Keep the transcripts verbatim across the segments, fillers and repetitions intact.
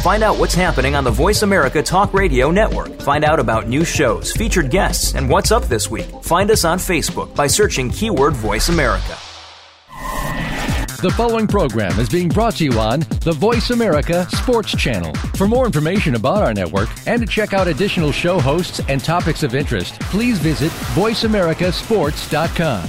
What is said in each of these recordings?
Find out what's happening on the Voice America Talk Radio Network. Find out about new shows, featured guests, and what's up this week. Find us on Facebook by searching keyword Voice America. The following program is being brought to you on the Voice America Sports Channel. For more information about our network and to check out additional show hosts and topics of interest, please visit voice america sports dot com.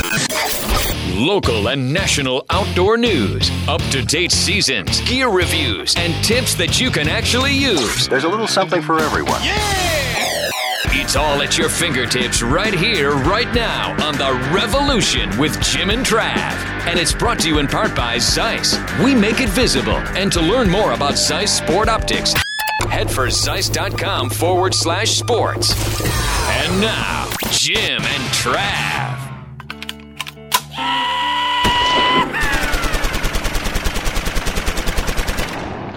Local and national outdoor news, up-to-date seasons, gear reviews, and tips that you can actually use. There's a little something for everyone. Yeah! It's all at your fingertips right here, right now, on The Revolution with Jim and Trav. And it's brought to you in part by Zeiss. We make it visible. And to learn more about Zeiss Sport Optics, head for zeiss.com forward slash sports. And now, Jim and Trav.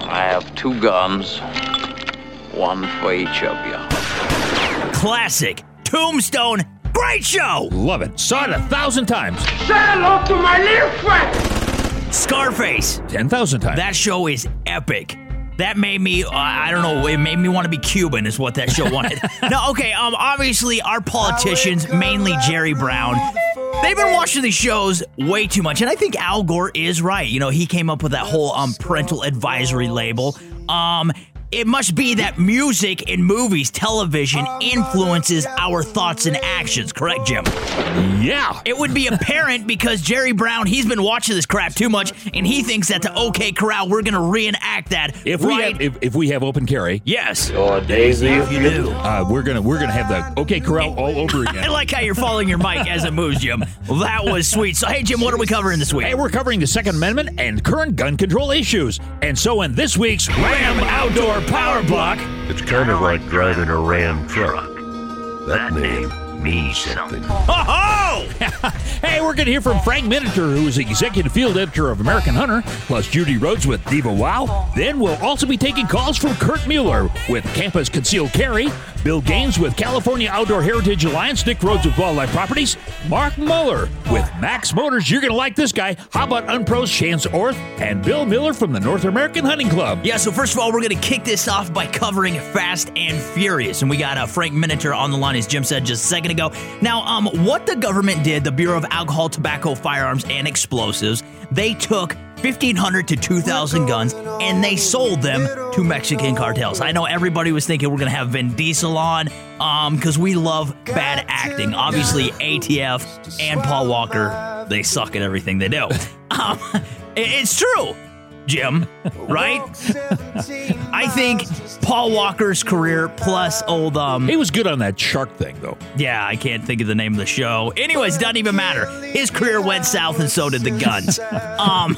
I have two guns, one for each of you. Classic. Tombstone. Great show. Love it. Saw it a thousand times. Say hello to my little friend. Scarface. Ten thousand times. That show is epic. That made me, uh, I don't know, it made me want to be Cuban is what that show wanted. No, okay, um, obviously our politicians, mainly Jerry Brown, they've been watching these shows way too much. And I think Al Gore is right. You know, he came up with that whole um, parental advisory label. Um, it must be that music in movies, television influences our thoughts and actions. Correct, Jim? Yeah. It would be apparent because Jerry Brown, he's been watching this crap too much, and he thinks that the OK Corral, we're going to reenact that. If we right? have, if, if we have open carry, yes. Or Daisy, if you do, uh, we're gonna we're gonna have the OK Corral all over again. I like how you're following your mic as it moves, Jim. That was sweet. So, hey, Jim, what are we covering this week? Hey, we're covering the Second Amendment and current gun control issues, and so in this week's Ram Outdoor Power Block. It's kind of like driving a Ram truck. That name means something. Ho-ho! Hey, we're going to hear from Frank Miniter, who is executive field editor of American Hunter, plus Judy Rhodes with Diva Wow. Then we'll also be taking calls from Kurt Mueller with Campus Concealed Carry, Bill Gaines with California Outdoor Heritage Alliance, Nick Rhodes with Wildlife Properties, Mark Muller with Max Motors. You're going to like this guy. How about Unpro's Chance Orth and Bill Miller from the North American Hunting Club? Yeah, so first of all, we're going to kick this off by covering Fast and Furious. And we got uh, Frank Miniter on the line, as Jim said just a second ago. Now, um, what the government did, the Bureau of Alcohol, Tobacco, Firearms, and Explosives, they took fifteen hundred to two thousand guns, and they sold them to Mexican cartels. I know everybody was thinking we're going to have Vin Diesel on um, because we love bad acting. Obviously, A T F and Paul Walker, they suck at everything they do. um, it's true, Jim, right? I think Paul Walker's career plus old... um, He was good on that shark thing, though. Yeah, I can't think of the name of the show. Anyways, doesn't even matter. His career went south, and so did the guns. Um,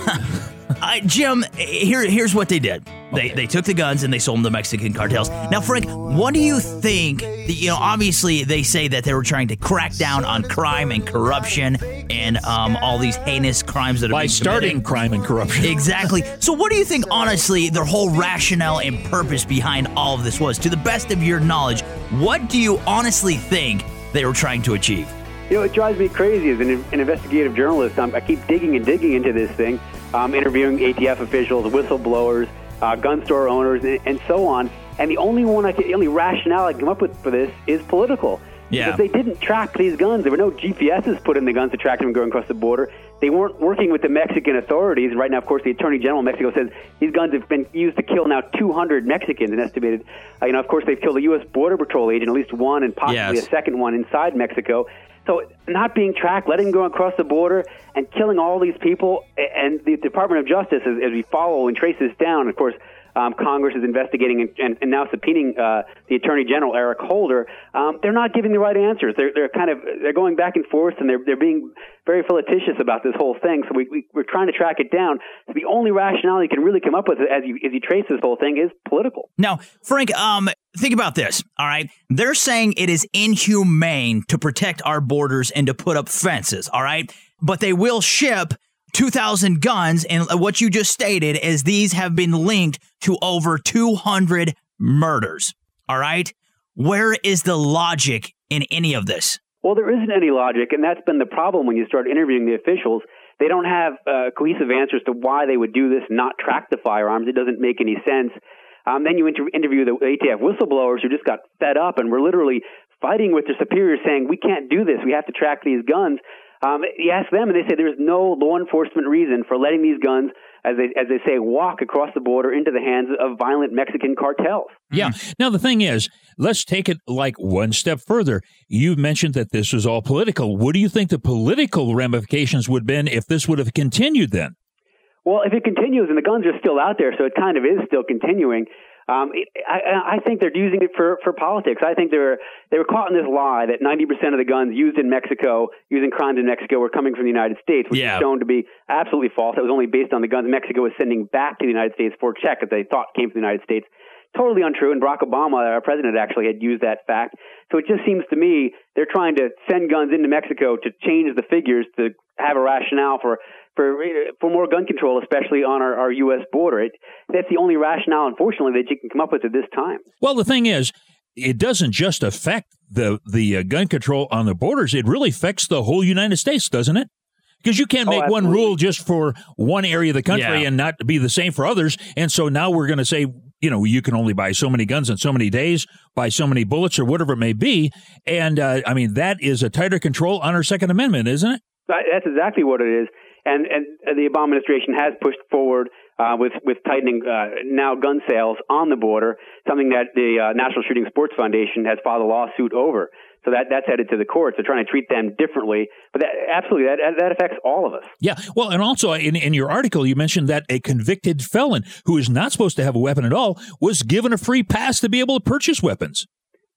uh, Jim, here, here's what they did. They, okay. they took the guns, and they sold them to Mexican cartels. Now, Frank, what do you think... You know, obviously, they say that they were trying to crack down on crime and corruption and um, all these heinous crimes that are by starting crime and corruption. Exactly. So what do you think, honestly, their whole rationale and purpose behind all of this was? To the best of your knowledge, what do you honestly think they were trying to achieve? You know, it drives me crazy as an, an investigative journalist. I'm, I keep digging and digging into this thing, um, interviewing A T F officials, whistleblowers, uh, gun store owners, and, and so on. And the only one I could, the only rationale I can come up with for this is political. Yeah. Because they didn't track these guns. There were no G P Ses put in the guns to track them going across the border. They weren't working with the Mexican authorities. Right now, of course, the Attorney General of Mexico says these guns have been used to kill now two hundred Mexicans, an estimated. Uh, you know, of course, they've killed a U S Border Patrol agent, at least one, and possibly yes. a second one inside Mexico. So not being tracked, letting them go across the border and killing all these people. And the Department of Justice, as, as we follow and trace this down, of course, Um, Congress is investigating and, and, and now subpoenaing uh, the Attorney General Eric Holder. Um, they're not giving the right answers. They're they're kind of they're going back and forth, and they're they're being very flirtatious about this whole thing. So we, we we're trying to track it down. So the only rationale you can really come up with as you as you trace this whole thing is political. Now, Frank, um, think about this, all right? They're saying it is inhumane to protect our borders and to put up fences, all right? But they will ship two thousand guns, and what you just stated is these have been linked to over two hundred murders, all right? Where is the logic in any of this? Well, there isn't any logic, and that's been the problem when you start interviewing the officials. They don't have uh, cohesive answers to why they would do this, not track the firearms. It doesn't make any sense. Um, then you inter- interview the A T F whistleblowers who just got fed up and were literally fighting with their superiors saying, we can't do this. We have to track these guns. Um, you ask them, and they say there is no law enforcement reason for letting these guns, as they as they say, walk across the border into the hands of violent Mexican cartels. Yeah. Now, the thing is, let's take it like one step further. You mentioned that this was all political. What do you think the political ramifications would have been if this would have continued then? Well, if it continues, and the guns are still out there, so it kind of is still continuing, um, it, I, I think they're using it for, for politics. I think they were, they were caught in this lie that ninety percent of the guns used in Mexico, using crimes in Mexico, were coming from the United States, which yeah. is shown to be absolutely false. It was only based on the guns Mexico was sending back to the United States for a check that they thought came from the United States. Totally untrue, and Barack Obama, our president, actually had used that fact. So it just seems to me they're trying to send guns into Mexico to change the figures to have a rationale for for, for more gun control, especially on our, our U S border. It, that's the only rationale, unfortunately, that you can come up with at this time. Well, the thing is, it doesn't just affect the, the uh, gun control on the borders. It really affects the whole United States, doesn't it? Because you can't make oh, one rule just for one area of the country yeah. and not be the same for others. And so now we're going to say, you know, you can only buy so many guns in so many days, buy so many bullets or whatever it may be. And, uh, I mean, that is a tighter control on our Second Amendment, isn't it? That's exactly what it is. And and the Obama administration has pushed forward uh, with, with tightening uh, now gun sales on the border, something that the uh, National Shooting Sports Foundation has filed a lawsuit over. So that, that's headed to the courts. They're trying to treat them differently. But that, absolutely, that that affects all of us. Yeah. Well, and also in, in your article, you mentioned that a convicted felon who is not supposed to have a weapon at all was given a free pass to be able to purchase weapons.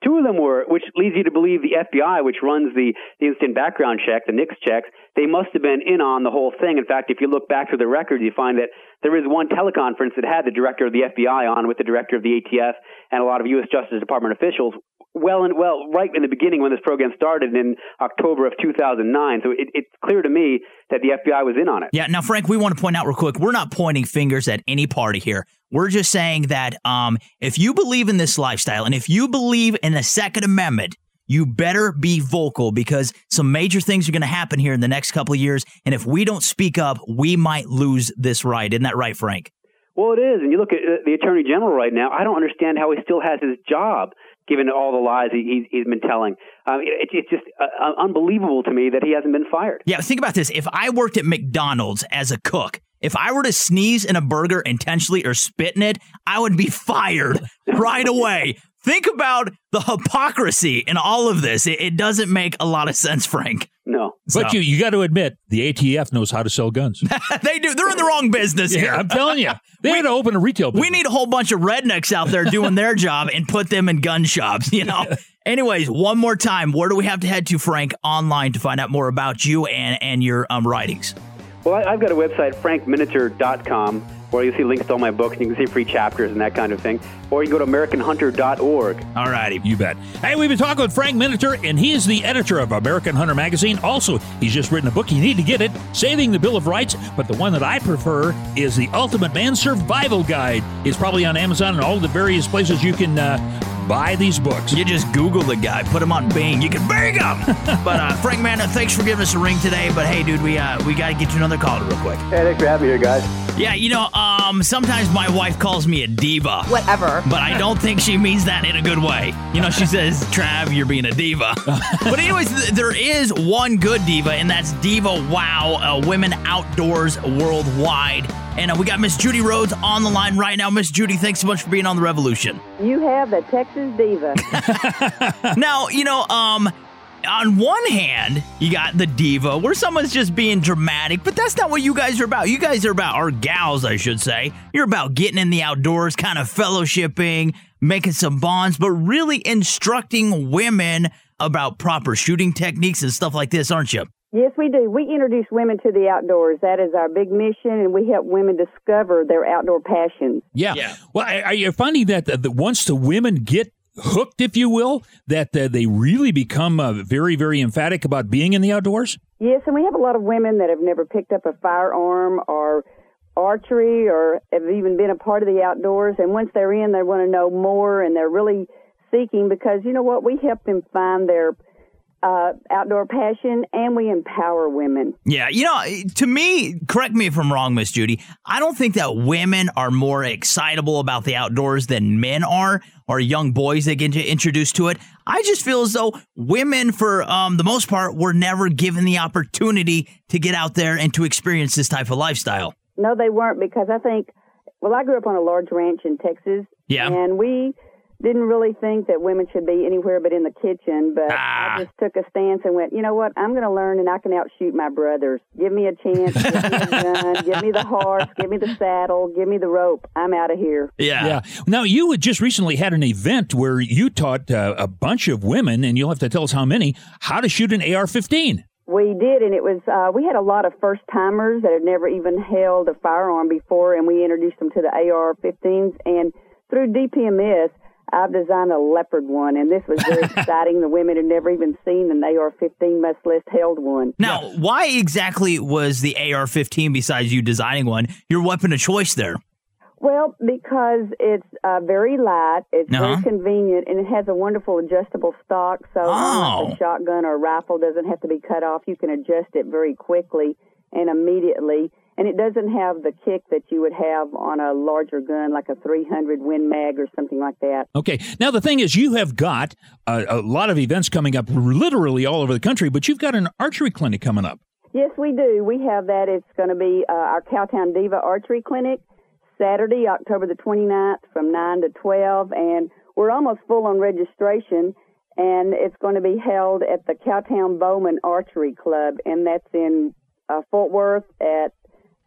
Two of them were, which leads you to believe the F B I, which runs the, the instant background check, the N I C S checks, they must have been in on the whole thing. In fact, if you look back to the records, you find that there is one teleconference that had the director of the F B I on with the director of the A T F and a lot of U S. Justice Department officials well and well right in the beginning when this program started in October of two thousand nine. So it, it's clear to me that the F B I was in on it. Yeah. Now, Frank, we want to point out real quick, we're not pointing fingers at any party here. We're just saying that um, if you believe in this lifestyle and if you believe in the Second Amendment, you better be vocal because some major things are going to happen here in the next couple of years. And if we don't speak up, we might lose this right. Isn't that right, Frank? Well, it is. And you look at the Attorney General right now, I don't understand how he still has his job, given all the lies he, he's been telling. Um, it, it's just uh, unbelievable to me that he hasn't been fired. Yeah, think about this. If I worked at McDonald's as a cook, if I were to sneeze in a burger intentionally or spit in it, I would be fired right away. Think about the hypocrisy in all of this. It, it doesn't make a lot of sense, Frank. No. So. But you you got to admit, the A T F knows how to sell guns. They do. They're in the wrong business yeah, here. I'm telling you. They we, had to open a retail business. We need a whole bunch of rednecks out there doing their job and put them in gun shops, you know? Anyways, one more time, where do we have to head to, Frank, online to find out more about you and, and your um, writings? Well, I, I've got a website, frank miniter dot com. Or you can see links to all my books, and you can see free chapters and that kind of thing. Or you can go to american hunter dot org. All righty. You bet. Hey, we've been talking with Frank Miniter, and he is the editor of American Hunter magazine. Also, he's just written a book. You need to get it, Saving the Bill of Rights. But the one that I prefer is The Ultimate Man Survival Guide. It's probably on Amazon and all the various places you can uh, buy these books. You just Google the guy, put him on Bing. You can bang him. But uh, Frank, man, thanks for giving us a ring today. But hey, dude, we uh, we got to get you another call real quick. Hey, thanks for having me here, guys. Yeah, you know, um, sometimes my wife calls me a diva. Whatever. But I don't think she means that in a good way. You know, she says, Trav, you're being a diva. But anyways, th- there is one good diva, and that's Diva Wow, uh, Women Outdoors Worldwide. And uh, we got Miss Judy Rhodes on the line right now. Miss Judy, thanks so much for being on The Revolution. You have the Texas diva. Now, you know, um... on one hand, you got the diva, where someone's just being dramatic, but that's not what you guys are about. You guys are about, or gals, I should say. You're about getting in the outdoors, kind of fellowshipping, making some bonds, but really instructing women about proper shooting techniques and stuff like this, aren't you? Yes, we do. We introduce women to the outdoors. That is our big mission, and we help women discover their outdoor passions. Yeah. yeah. Well, are you finding that once the women get hooked, if you will, that uh, they really become uh, very, very emphatic about being in the outdoors? Yes, and we have a lot of women that have never picked up a firearm or archery or have even been a part of the outdoors. And once they're in, they want to know more, and they're really seeking because, you know what, we help them find their uh, outdoor passion, and we empower women. Yeah, you know, to me, correct me if I'm wrong, Miss Judy, I don't think that women are more excitable about the outdoors than men are, or young boys that get introduced to it. I just feel as though women, for um, the most part, were never given the opportunity to get out there and to experience this type of lifestyle. No, they weren't, because I think, well, I grew up on a large ranch in Texas, yeah, and we didn't really think that women should be anywhere but in the kitchen, but ah. I just took a stance and went, you know what, I'm going to learn, and I can outshoot my brothers. Give me a chance, give me a gun, give me the horse, give me the saddle, give me the rope. I'm out of here. Yeah. yeah. Now, you had just recently had an event where you taught uh, a bunch of women, and you'll have to tell us how many, how to shoot an A R fifteen. We did, and it was, uh, we had a lot of first-timers that had never even held a firearm before, and we introduced them to the A R fifteens, and through D P M S, I've designed a leopard one, and this was very exciting. The women had never even seen an A R fifteen, much less held one. Now, why exactly was the A R fifteen, besides you designing one, your weapon of choice there? Well, because it's uh, very light, it's uh-huh. very convenient, and it has a wonderful adjustable stock, so oh. like a shotgun or a rifle doesn't have to be cut off. You can adjust it very quickly and immediately. And it doesn't have the kick that you would have on a larger gun, like a three hundred Win Mag or something like that. Okay. Now, the thing is, you have got a, a lot of events coming up literally all over the country, but you've got an archery clinic coming up. Yes, we do. We have that. It's going to be uh, our Cowtown Diva Archery Clinic, Saturday, October the twenty-ninth from nine to twelve. And we're almost full on registration. And it's going to be held at the Cowtown Bowman Archery Club. And that's in uh, Fort Worth at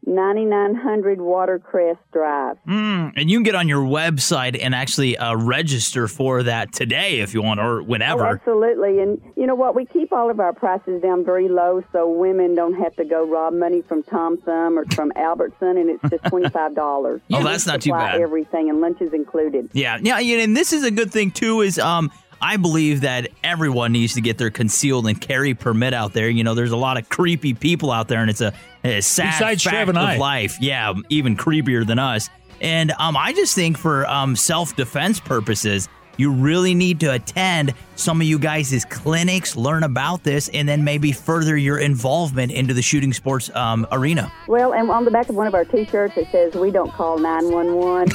ninety-nine hundred Watercress Drive. Mm, and you can get on your website and actually uh, register for that today if you want, or whenever. Oh, absolutely. And you know what? We keep all of our prices down very low so women don't have to go rob money from Tom Thumb or from Albertson, and it's just twenty-five dollars. yeah, oh, that's not too bad. Everything, and lunch is included. Yeah. yeah. And this is a good thing, too, is um, I believe that everyone needs to get their concealed and carry permit out there. You know, there's a lot of creepy people out there, and it's a, a sad Besides fact of I. life. Yeah, even creepier than us. And um, I just think for um, self-defense purposes, you really need to attend some of you guys' clinics, learn about this, and then maybe further your involvement into the shooting sports um, arena. Well, and on the back of one of our T-shirts, it says, "We don't call nine one one."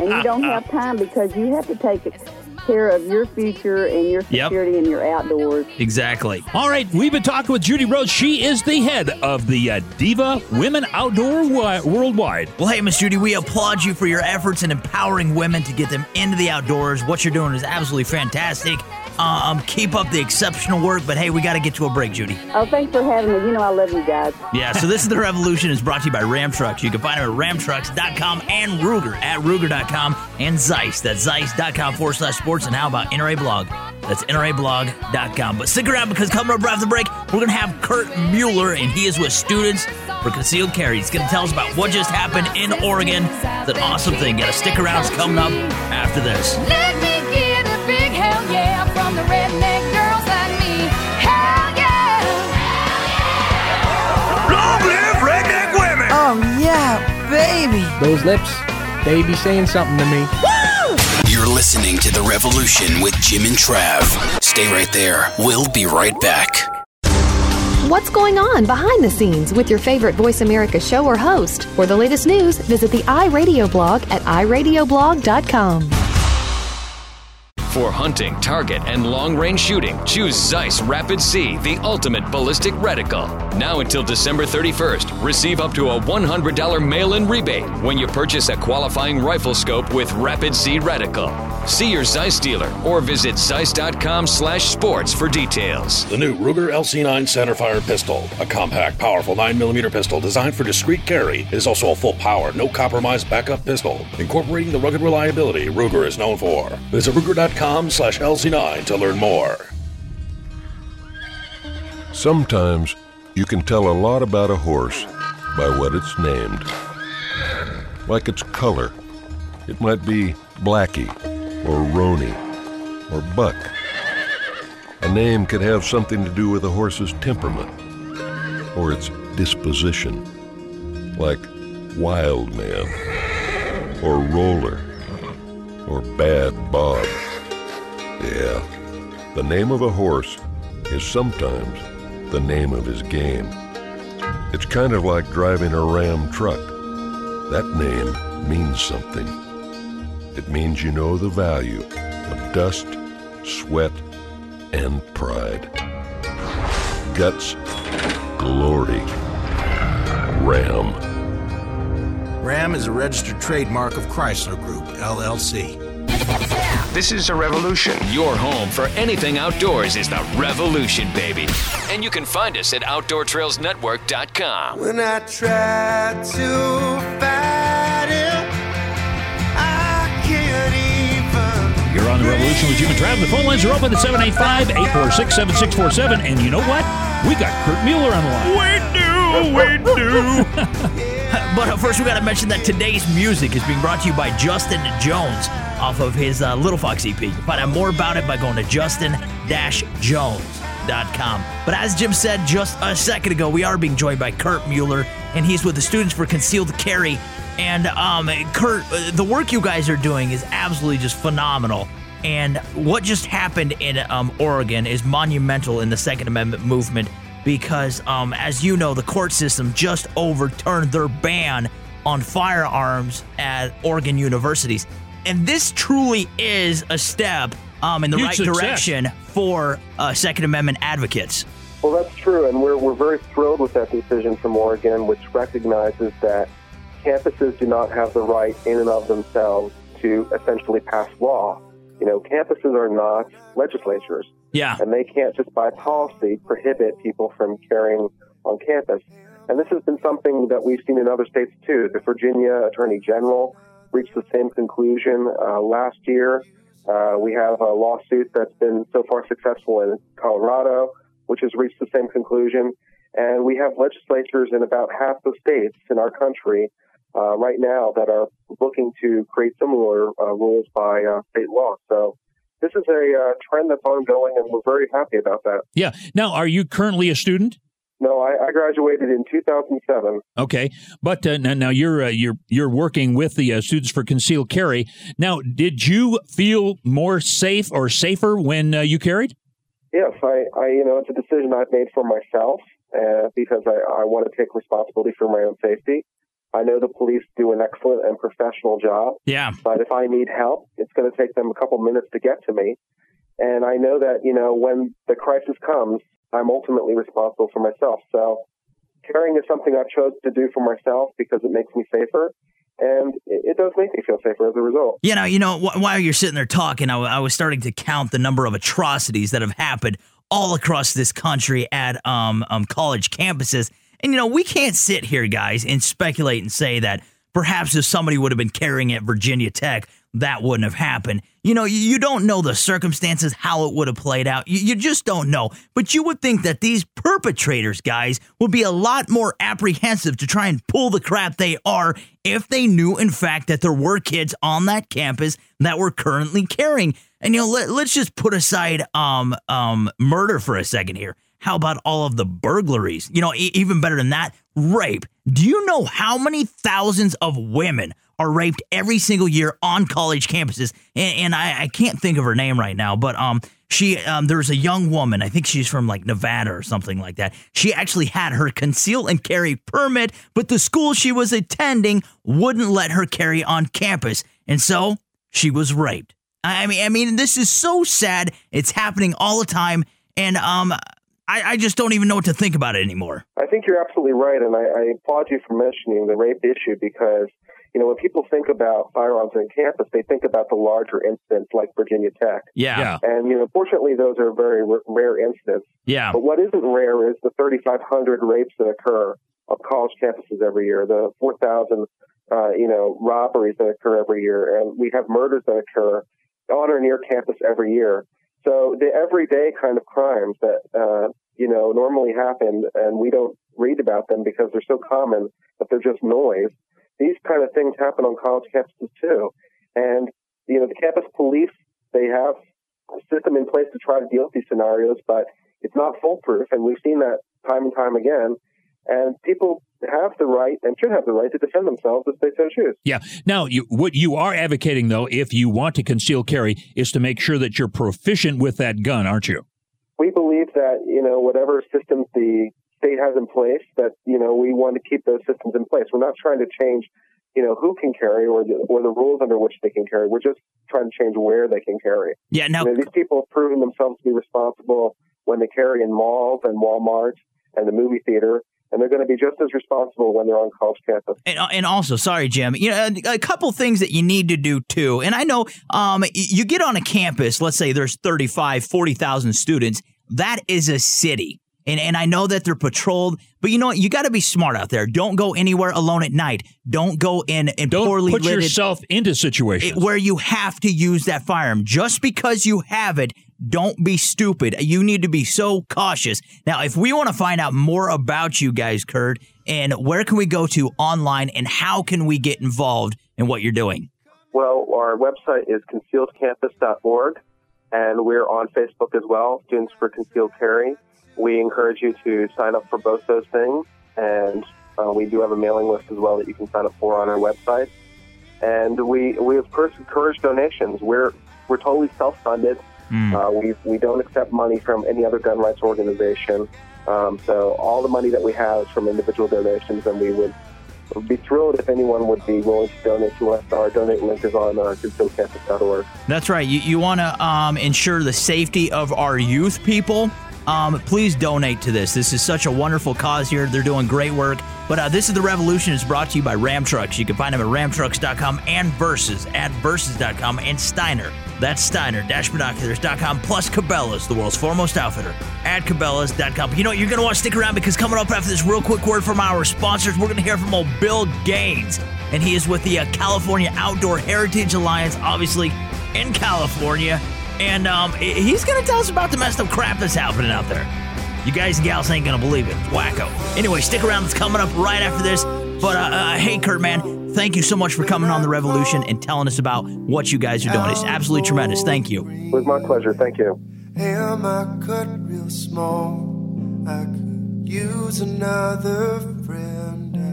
And you don't have time because you have to take it. care of your future and your security yep. and your outdoors. Exactly. All right, we've been talking with Judy Rhodes. She is the head of the uh, Diva Women Outdoor wi- Worldwide. Well, hey, Miss Judy, we applaud you for your efforts in empowering women to get them into the outdoors. What you're doing is absolutely fantastic. Um, keep up the exceptional work, but hey, we got to get to a break, Judy. Oh, thanks for having me. You know I love you guys. Yeah, so this is The Revolution. It's brought to you by Ram Trucks. You can find them at ram trucks dot com and Ruger at Ruger dot com and Zeiss. That's Zeiss dot com forward slash sports. And how about N R A Blog? That's N R A blog dot com. But stick around, because coming up right after the break, we're going to have Kurt Mueller, and he is with Students for Concealed Carry. He's going to tell us about what just happened in Oregon. It's an awesome thing. Got to stick around. It's coming up after this. Let me get hell yeah, from the redneck girls like me. Hell yeah! Long live redneck women! Oh yeah, baby! Those lips, they be saying something to me. Woo! You're listening to The Revolution with Jim and Trav. Stay right there. We'll be right back. What's going on behind the scenes with your favorite Voice America show or host? For the latest news, visit the iRadio blog at i radio blog dot com. For hunting, target, and long-range shooting, choose Zeiss Rapid C, the ultimate ballistic reticle. Now until December thirty-first, receive up to a one hundred dollars mail-in rebate when you purchase a qualifying rifle scope with Rapid C reticle. See your Zeiss dealer or visit zeiss dot com slash sports for details. The new Ruger L C nine Centerfire Pistol, a compact, powerful nine millimeter pistol designed for discreet carry, is also a full-power, no-compromise backup pistol, incorporating the rugged reliability Ruger is known for. Visit Ruger dot com slash L C nine to learn more. Sometimes you can tell a lot about a horse by what it's named, like its color. It might be Blackie or roaney, or buck. A name could have something to do with a horse's temperament or its disposition, like wild man, or roller, or bad bob. Yeah, the name of a horse is sometimes the name of his game. It's kind of like driving a Ram truck. That name means something. It means you know the value of dust, sweat, and pride. Guts, glory, Ram. Ram is a registered trademark of Chrysler Group, L L C. This is a revolution. Your home for anything outdoors is the revolution, baby. And you can find us at outdoor trails network dot com. When I try to fight it, I can't even. You're on the revolution with Jim and Trav. The phone lines are open at seven eight five, eight four six, seven six four seven. And you know what? We got Kurt Mueller on the line. We do, we do. But first, we got to mention that today's music is being brought to you by Justin Jones off of his uh, Little Fox E P. You can find out more about it by going to justin dash jones dot com. But as Jim said just a second ago, we are being joined by Kurt Mueller, and he's with the Students for Concealed Carry. And, um, Kurt, the work you guys are doing is absolutely just phenomenal. And what just happened in um, Oregon is monumental in the Second Amendment movement. Because, um, as you know, the court system just overturned their ban on firearms at Oregon universities. And this truly is a step um, in the Huge right success. direction for uh, Second Amendment advocates. Well, that's true, and we're, we're very thrilled with that decision from Oregon, which recognizes that campuses do not have the right in and of themselves to essentially pass law. You know, campuses are not legislatures. Yeah. And they can't just by policy prohibit people from carrying on campus. And this has been something that we've seen in other states, too. The Virginia Attorney General reached the same conclusion uh, last year. Uh, we have a lawsuit that's been so far successful in Colorado, which has reached the same conclusion. And we have legislatures in about half the states in our country uh, right now that are looking to create similar uh, rules by uh, state law. So this is a uh, trend that's ongoing, and we're very happy about that. Yeah. Now, are you currently a student? No, I, I graduated in two thousand seven. Okay, but uh, now you're uh, you're you're working with the uh, Students for Concealed Carry. Now, did you feel more safe or safer when uh, you carried? Yes, I, I. You know, it's a decision I've made for myself uh, because I, I want to take responsibility for my own safety. I know the police do an excellent and professional job. Yeah. But if I need help, it's going to take them a couple minutes to get to me. And I know that, you know, when the crisis comes, I'm ultimately responsible for myself. So caring is something I've chosen to do for myself because it makes me safer. And it does make me feel safer as a result. You know, you know, while you're sitting there talking, I was starting to count the number of atrocities that have happened all across this country at um, um college campuses. And, you know, we can't sit here, guys, and speculate and say that perhaps if somebody would have been carrying at Virginia Tech, that wouldn't have happened. You know, you don't know the circumstances, how it would have played out. You, you just don't know. But you would think that these perpetrators, guys, would be a lot more apprehensive to try and pull the crap they are if they knew, in fact, that there were kids on that campus that were currently carrying. And, you know, let, let's just put aside um um murder for a second here. How about all of the burglaries? You know, e- even better than that, rape. Do you know how many thousands of women are raped every single year on college campuses? And, and I, I can't think of her name right now, but um, she um, there's a young woman. I think she's from like Nevada or something like that. She actually had her conceal and carry permit, but the school she was attending wouldn't let her carry on campus. And so she was raped. I mean, I mean, this is so sad. It's happening all the time. And, um... I, I just don't even know what to think about it anymore. I think you're absolutely right, and I, I applaud you for mentioning the rape issue because, you know, when people think about firearms on campus, they think about the larger incidents like Virginia Tech. Yeah. yeah. And, you know, fortunately, those are very r- rare incidents. Yeah. But what isn't rare is the three thousand five hundred rapes that occur on college campuses every year, the four thousand, uh, you know, robberies that occur every year, and we have murders that occur on or near campus every year. So the everyday kind of crimes that, uh, you know, normally happen and we don't read about them because they're so common that they're just noise. These kind of things happen on college campuses, too. And you know, the campus police, they have a system in place to try to deal with these scenarios, but it's not foolproof, and we've seen that time and time again. And people have the right and should have the right to defend themselves if they so choose. Yeah. Now, you, what you are advocating, though, if you want to conceal carry, is to make sure that you're proficient with that gun, aren't you? We believe that, you know, whatever systems the state has in place, that, you know, we want to keep those systems in place. We're not trying to change, you know, who can carry or the, or the rules under which they can carry. We're just trying to change where they can carry. Yeah. Now, you know, these people have proven themselves to be responsible when they carry in malls and Walmart and the movie theater. And they're going to be just as responsible when they're on college campus. And, and also, sorry, Jim, you know, a, a couple things that you need to do, too. And I know um, you get on a campus, let's say there's thirty-five, forty thousand students. That is a city. And and I know that they're patrolled, but you know what? You got to be smart out there. Don't go anywhere alone at night. Don't go in and poorly put lidded, yourself into situations where you have to use that firearm. Just because you have it, don't be stupid. You need to be so cautious. Now, if we want to find out more about you guys, Kurt, and where can we go to online and how can we get involved in what you're doing? Well, our website is concealed campus dot org, and we're on Facebook as well, Students for Concealed Carry. We encourage you to sign up for both those things, and uh, we do have a mailing list as well that you can sign up for on our website. And we, we of course, encourage donations. We're we're totally self-funded. Mm. Uh, we we don't accept money from any other gun rights organization. Um, so all the money that we have is from individual donations, and we would be thrilled if anyone would be willing to donate to us. Our donate link is on uh, concealed campus dot org. That's right. You, you want to um, ensure the safety of our youth people. Um, please donate to this. This is such a wonderful cause here. They're doing great work. But uh, This Is The Revolution is brought to you by Ram Trucks. You can find them at ram trucks dot com and Versus at versus dot com and Steiner. That's Steiner dash binoculars dot com plus Cabela's, the world's foremost outfitter, at Cabela's dot com. You know what? You're going to want to stick around because coming up after this real quick word from our sponsors, we're going to hear from old Bill Gaines. And he is with the uh, California Outdoor Heritage Alliance, obviously in California. And um, he's going to tell us about the messed up crap that's happening out there. You guys and gals ain't going to believe it. It's wacko. Anyway, stick around. It's coming up right after this. But, uh, uh, hey, Kurt, man, thank you so much for coming on The Revolution and telling us about what you guys are doing. It's absolutely tremendous. Thank you. It was my pleasure. Thank you. Am I cut real small? I could use another friend. I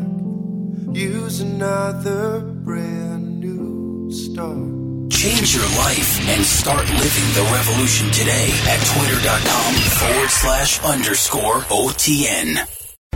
could use another brand new start. Change your life and start living the revolution today at twitter.com forward slash underscore OTN.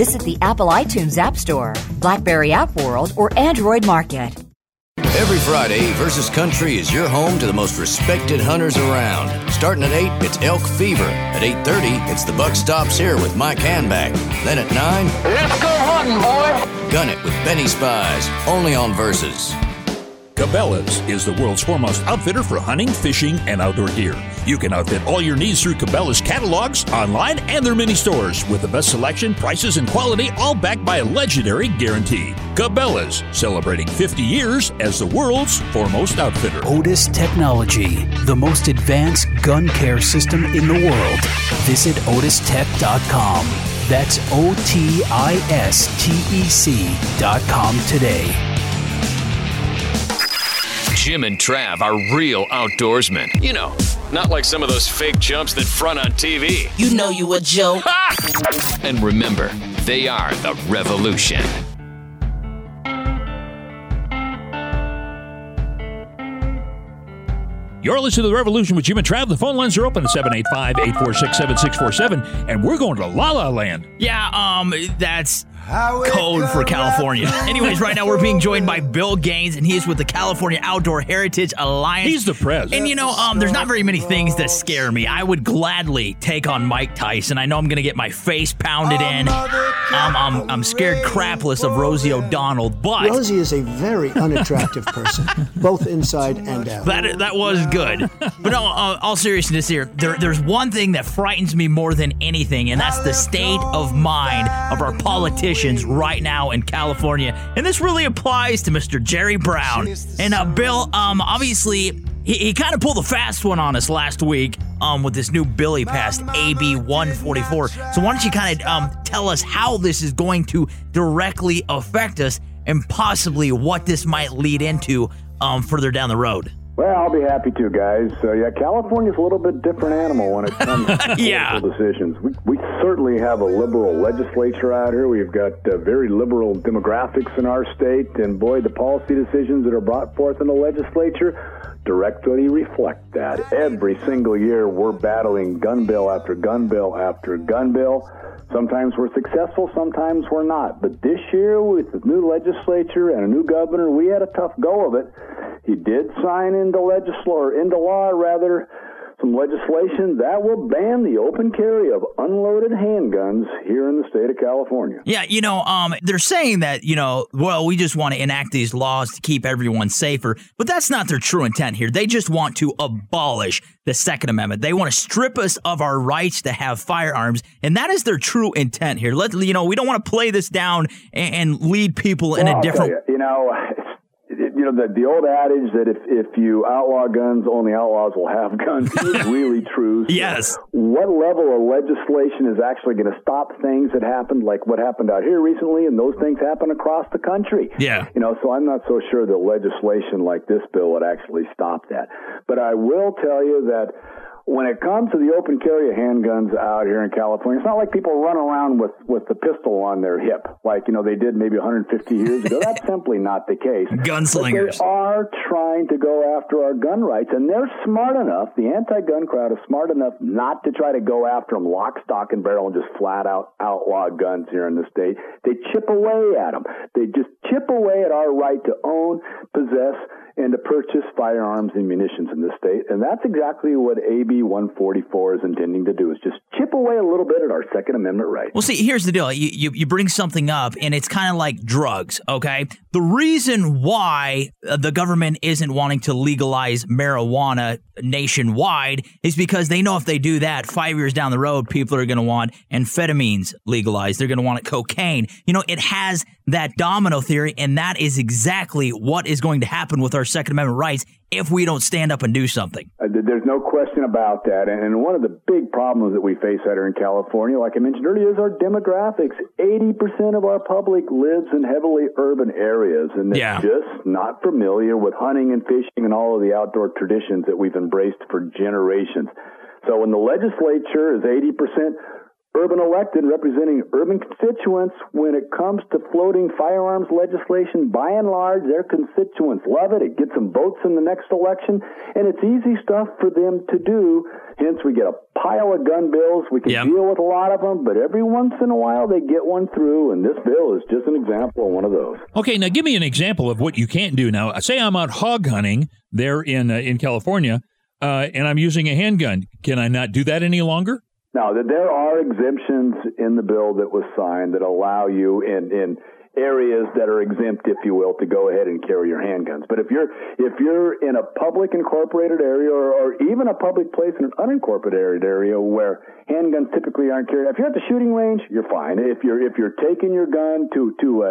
Visit the Apple iTunes App Store, BlackBerry App World, or Android Market. Every Friday, Versus Country is your home to the most respected hunters around. Starting at eight, it's Elk Fever. At eight thirty, it's The Buck Stops Here with Mike Hanback. Then at nine, let's go hunting, boy. Gun It with Benny Spies, only on Versus. Cabela's is the world's foremost outfitter for hunting, fishing, and outdoor gear. You can outfit all your needs through Cabela's catalogs, online, and their mini stores with the best selection, prices, and quality, all backed by a legendary guarantee. Cabela's, celebrating fifty years as the world's foremost outfitter. Otis Technology, the most advanced gun care system in the world. Visit otis tech dot com. That's O T I S T E C dot com today. Jim and Trav are real outdoorsmen. You know, not like some of those fake chumps that front on T V. You know you a joke. And remember, they are the revolution. You're listening to The Revolution with Jim and Trav. The phone lines are open at seven eight five, eight four six, seven six four seven, and we're going to La La Land. Yeah, um, that's Code for California. Anyways, right now we're being joined by Bill Gaines, and he is with the California Outdoor Heritage Alliance. He's the president. And you know, um, there's not very many things that scare me. I would gladly take on Mike Tyson. I know I'm going to get my face pounded in. Um, I'm, I'm scared crapless of Rosie O'Donnell, but... Rosie is a very unattractive person, both inside and out. That, that was good. But no, uh, all seriousness here, there, there's one thing that frightens me more than anything, and that's the state of mind of our politicians right now in California, and this really applies to Mister Jerry Brown. And uh, Bill, um, obviously, he, he kind of pulled a fast one on us last week um, with this new bill he passed, A B one forty-four. So why don't you kind of um, tell us how this is going to directly affect us and possibly what this might lead into um, further down the road? Well, I'll be happy to, guys. So, yeah, California's a little bit different animal when it comes to political yeah. decisions. We, we certainly have a liberal legislature out here. We've got uh, very liberal demographics in our state. And, boy, the policy decisions that are brought forth in the legislature directly reflect that. Every single year we're battling gun bill after gun bill after gun bill. Sometimes we're successful, sometimes we're not. But this year, with the new legislature and a new governor, we had a tough go of it. He did sign into legisl- into law, rather, some legislation that will ban the open carry of unloaded handguns here in the state of California. Yeah, you know, um, they're saying that, you know, well, we just want to enact these laws to keep everyone safer, but that's not their true intent here. They just want to abolish the Second Amendment. They want to strip us of our rights to have firearms, and that is their true intent here. Let you know, we don't want to play this down and, and lead people well, in a I'll different. Tell you, you know. You know, the, the old adage that if, if you outlaw guns, only outlaws will have guns is really true. So yes. What level of legislation is actually going to stop things that happened, like what happened out here recently, and those things happen across the country? Yeah. You know, so I'm not so sure that legislation like this bill would actually stop that. But I will tell you that when it comes to the open carry of handguns out here in California, it's not like people run around with, with the pistol on their hip, like, you know, they did maybe one hundred fifty years ago. That's simply not the case. Gunslingers. But they are trying to go after our gun rights, and they're smart enough, the anti-gun crowd is smart enough not to try to go after them lock, stock, and barrel and just flat out outlaw guns here in the state. They chip away at them. They just chip away at our right to own, possess, and to purchase firearms and munitions in this state. And that's exactly what A B one forty-four is intending to do, is just chip away a little bit at our Second Amendment rights. Well, see, here's the deal. You, you, you bring something up, and it's kind of like drugs, okay? The reason why the government isn't wanting to legalize marijuana nationwide is because they know if they do that, five years down the road, people are going to want amphetamines legalized. They're going to want cocaine. You know, it has that domino theory, and that is exactly what is going to happen with our Second Amendment rights if we don't stand up and do something. Uh, there's no question about that. And, and one of the big problems that we face out here in California, like I mentioned earlier, is our demographics. eighty percent of our public lives in heavily urban areas, and they're yeah. just not familiar with hunting and fishing and all of the outdoor traditions that we've embraced for generations. So when the legislature is eighty percent urban elected, representing urban constituents, when it comes to floating firearms legislation, by and large, their constituents love it. It gets them votes in the next election, and it's easy stuff for them to do. Hence, we get a pile of gun bills. We can yep. deal with a lot of them, but every once in a while, they get one through, and this bill is just an example of one of those. Okay, now give me an example of what you can't do. Now, say I'm out hog hunting there in uh, in California, uh, and I'm using a handgun. Can I not do that any longer? Now, there are exemptions in the bill that was signed that allow you in, in areas that are exempt, if you will, to go ahead and carry your handguns. But if you're if you're in a public incorporated area or, or even a public place in an unincorporated area where handguns typically aren't carried, if you're at the shooting range, you're fine. If you're if you're taking your gun to to a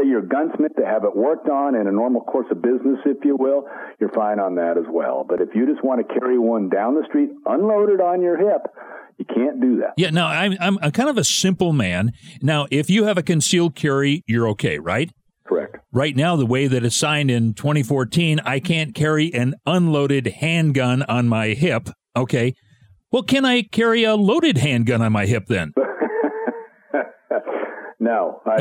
say your gunsmith to have it worked on in a normal course of business, if you will, you're fine on that as well. But if you just want to carry one down the street unloaded on your hip, you can't do that. Yeah, now, I'm, I'm I'm kind of a simple man. Now, if you have a concealed carry, you're okay, right? Correct. Right now, the way that it's signed in twenty fourteen, I can't carry an unloaded handgun on my hip, okay? Well, can I carry a loaded handgun on my hip then? No. I,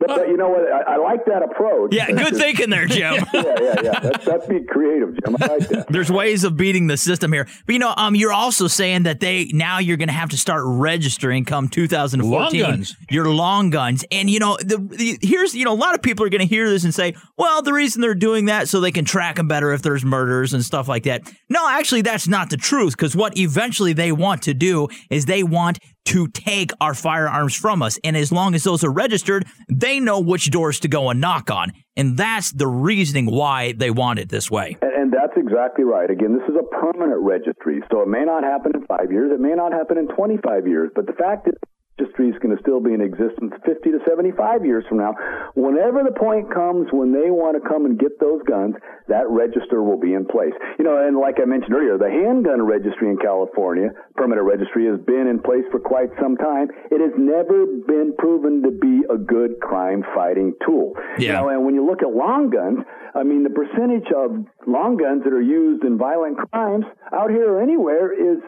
but But that, you know what? I, I like that approach. Yeah, good thinking there, Jim. yeah, yeah, yeah. That's, that's being creative, Jim. I like that. There's ways of beating the system here. But, you know, um, you're also saying that they now you're going to have to start registering come two thousand fourteen long guns. Your long guns. And, you know, the, the here's, you know, a lot of people are going to hear this and say, well, the reason they're doing that so they can track them better if there's murders and stuff like that. No, actually, that's not the truth, because what eventually they want to do is they want to take our firearms from us. And as long as those are registered, they know which doors to go and knock on. And that's the reasoning why they want it this way. And, and that's exactly right. Again, this is a permanent registry. So it may not happen in five years. It may not happen in twenty-five years. But the fact is, the registry is going to still be in existence fifty to seventy-five years from now. Whenever the point comes when they want to come and get those guns, that register will be in place. You know, and like I mentioned earlier, the handgun registry in California, permanent registry, has been in place for quite some time. It has never been proven to be a good crime-fighting tool. Yeah. You know, and when you look at long guns, I mean, the percentage of long guns that are used in violent crimes out here or anywhere is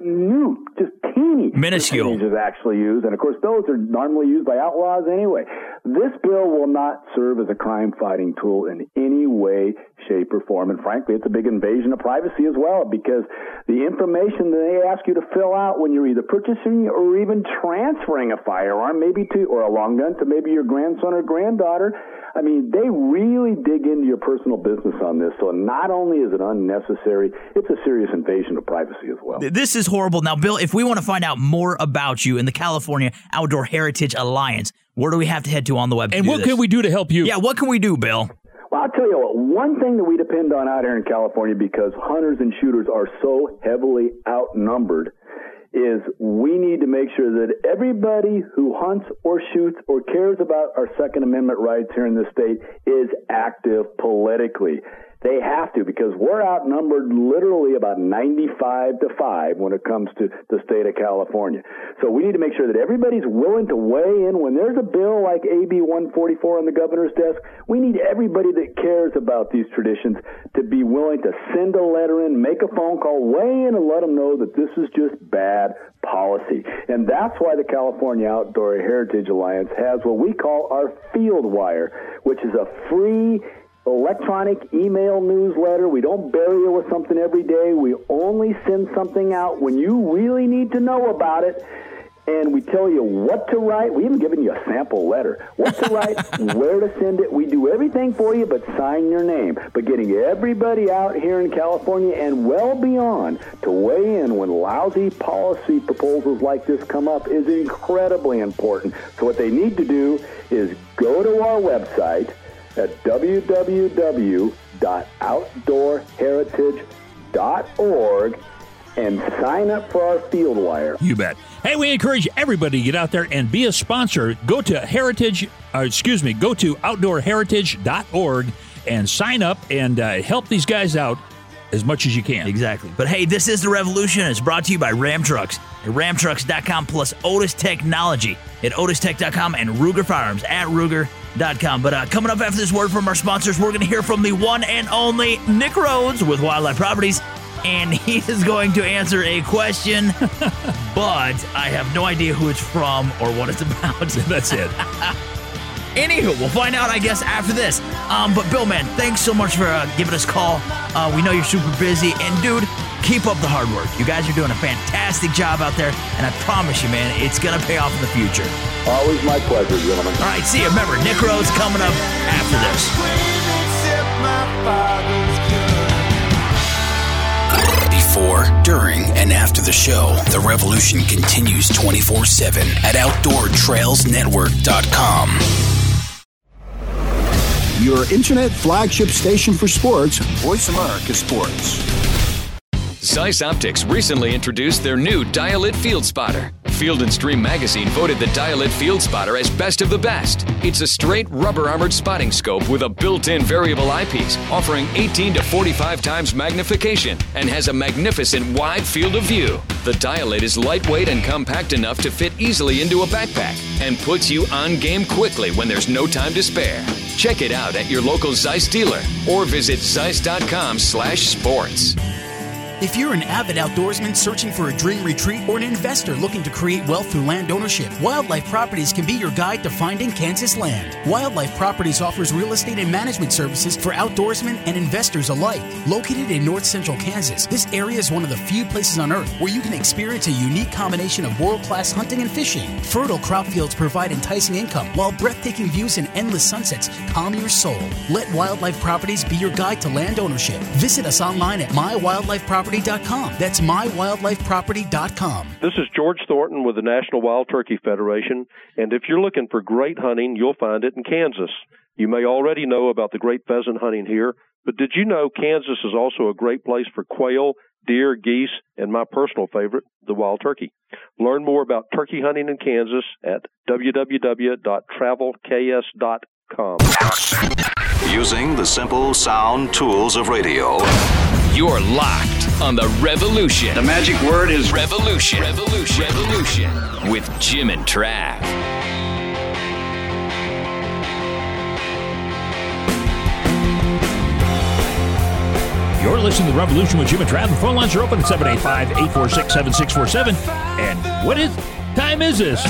minute, just teeny. Minuscule. Is actually used, and of course, those are normally used by outlaws anyway. This bill will not serve as a crime-fighting tool in any way, shape, or form, and frankly, it's a big invasion of privacy as well, because the information that they ask you to fill out when you're either purchasing or even transferring a firearm, maybe to, or a long gun, to maybe your grandson or granddaughter, I mean, they really dig into your personal business on this, so not only is it unnecessary, it's a serious invasion of privacy as well. This is horrible. Now, Bill, if we want to find out more about you and the California Outdoor Heritage Alliance, where do we have to head to on the web? And what can we do to help you? Yeah, what can we do, Bill? Well, I'll tell you what, one thing that we depend on out here in California, because hunters and shooters are so heavily outnumbered, is we need to make sure that everybody who hunts or shoots or cares about our Second Amendment rights here in this state is active politically. They have to, because we're outnumbered literally about ninety-five to five when it comes to the state of California. So we need to make sure that everybody's willing to weigh in. When there's a bill like A B one forty-four on the governor's desk, we need everybody that cares about these traditions to be willing to send a letter in, make a phone call, weigh in, and let them know that this is just bad policy. And that's why the California Outdoor Heritage Alliance has what we call our Field Wire, which is a free electronic email newsletter. We don't bury you with something every day. We only send something out when you really need to know about it. And we tell you what to write. We've even given you a sample letter. What to write, where to send it. We do everything for you, but sign your name. But getting everybody out here in California and well beyond to weigh in when lousy policy proposals like this come up is incredibly important. So what they need to do is go to our website at w w w dot outdoor heritage dot org and sign up for our Field Wire. You bet. Hey, we encourage everybody to get out there and be a sponsor. Go to heritage, or excuse me, go to outdoor heritage dot org and sign up and uh, help these guys out as much as you can. Exactly. But hey, this is The Revolution. It's brought to you by Ram Trucks at ram trucks dot com, plus Otis Technology at otis tech dot com, and Ruger Firearms at ruger dot com. But uh, coming up after this word from our sponsors, we're going to hear from the one and only Nick Rhodes with Wildlife Properties, and he is going to answer a question, but I have no idea who it's from or what it's about. That's it. Anywho, we'll find out, I guess, after this. Um, but Bill, man, thanks so much for uh, giving us a call. Uh, we know you're super busy, and dude, keep up the hard work. You guys are doing a fantastic job out there, and I promise you, man, it's going to pay off in the future. Always my pleasure, gentlemen. All right, see you. Remember, Nick Rhodes coming up after this. Before, during, and after the show, The Revolution continues twenty-four seven at outdoor trails network dot com. Your internet flagship station for sports, Voice America Sports. Zeiss Optics recently introduced their new Dial-It Field Spotter. Field and Stream magazine voted the Dial-It Field Spotter as best of the best. It's a straight rubber-armored spotting scope with a built-in variable eyepiece, offering eighteen to forty-five times magnification and has a magnificent wide field of view. The Dial-It is lightweight and compact enough to fit easily into a backpack and puts you on game quickly when there's no time to spare. Check it out at your local Zeiss dealer or visit zeiss dot com slash sports. If you're an avid outdoorsman searching for a dream retreat or an investor looking to create wealth through land ownership, Wildlife Properties can be your guide to finding Kansas land. Wildlife Properties offers real estate and management services for outdoorsmen and investors alike. Located in north central Kansas, this area is one of the few places on earth where you can experience a unique combination of world-class hunting and fishing. Fertile crop fields provide enticing income, while breathtaking views and endless sunsets calm your soul. Let Wildlife Properties be your guide to land ownership. Visit us online at my wildlife property dot com. That's my wildlife property dot com. This is George Thornton with the National Wild Turkey Federation, and if you're looking for great hunting, you'll find it in Kansas. You may already know about the great pheasant hunting here, but did you know Kansas is also a great place for quail, deer, geese, and my personal favorite, the wild turkey? Learn more about turkey hunting in Kansas at w w w dot travel k s dot com. Using the simple sound tools of radio, you're locked on the revolution. The magic word is revolution. Revolution. Revolution. With Jim and Trav. You're listening to The Revolution with Jim and Trav. The phone lines are open at seven eight five, eight four six, seven six four seven. And what is time is this?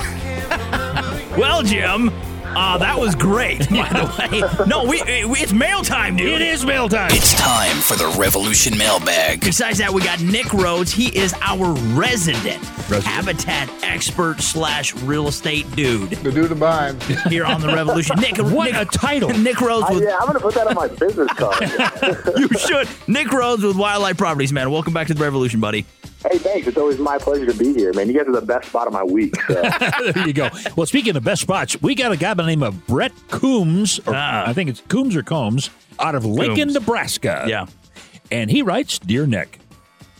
Well, Jim, uh, that was great, by the way. No, we, we it's mail time, dude. It is mail time. It's time for The Revolution mailbag. Besides that, we got Nick Rhodes. He is our resident, resident. habitat expert slash real estate dude. The dude of mine. Here on The Revolution. Nick, what Nick, a title. Nick Rhodes. With, uh, yeah, I'm going to put that on my business card. You should. Nick Rhodes with Wildlife Properties, man. Welcome back to The Revolution, buddy. Hey, thanks. It's always my pleasure to be here, man. You guys are the best spot of my week. So. There you go. Well, speaking of best spots, we got a guy by the name of Brett Coombs, or ah. I think it's Coombs or Combs, out of Lincoln, Coombs. Nebraska. Yeah. And he writes, Dear Nick,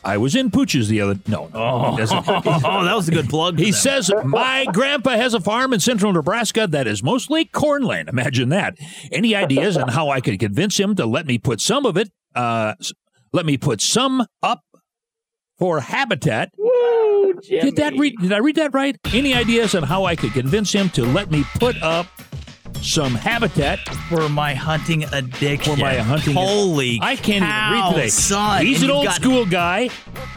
I was in Pooch's the other... No. Oh, he doesn't. oh that was a good plug. He says, my grandpa has a farm in central Nebraska that is mostly cornland. Imagine that. Any ideas on how I could convince him to let me put some of it, uh, let me put some up for habitat? Woo, did that read? Did I read that right? Any ideas on how I could convince him to let me put up some habitat for my hunting addiction? For my hunting, holy, I can't cow, even read today. Son, He's an old got- school guy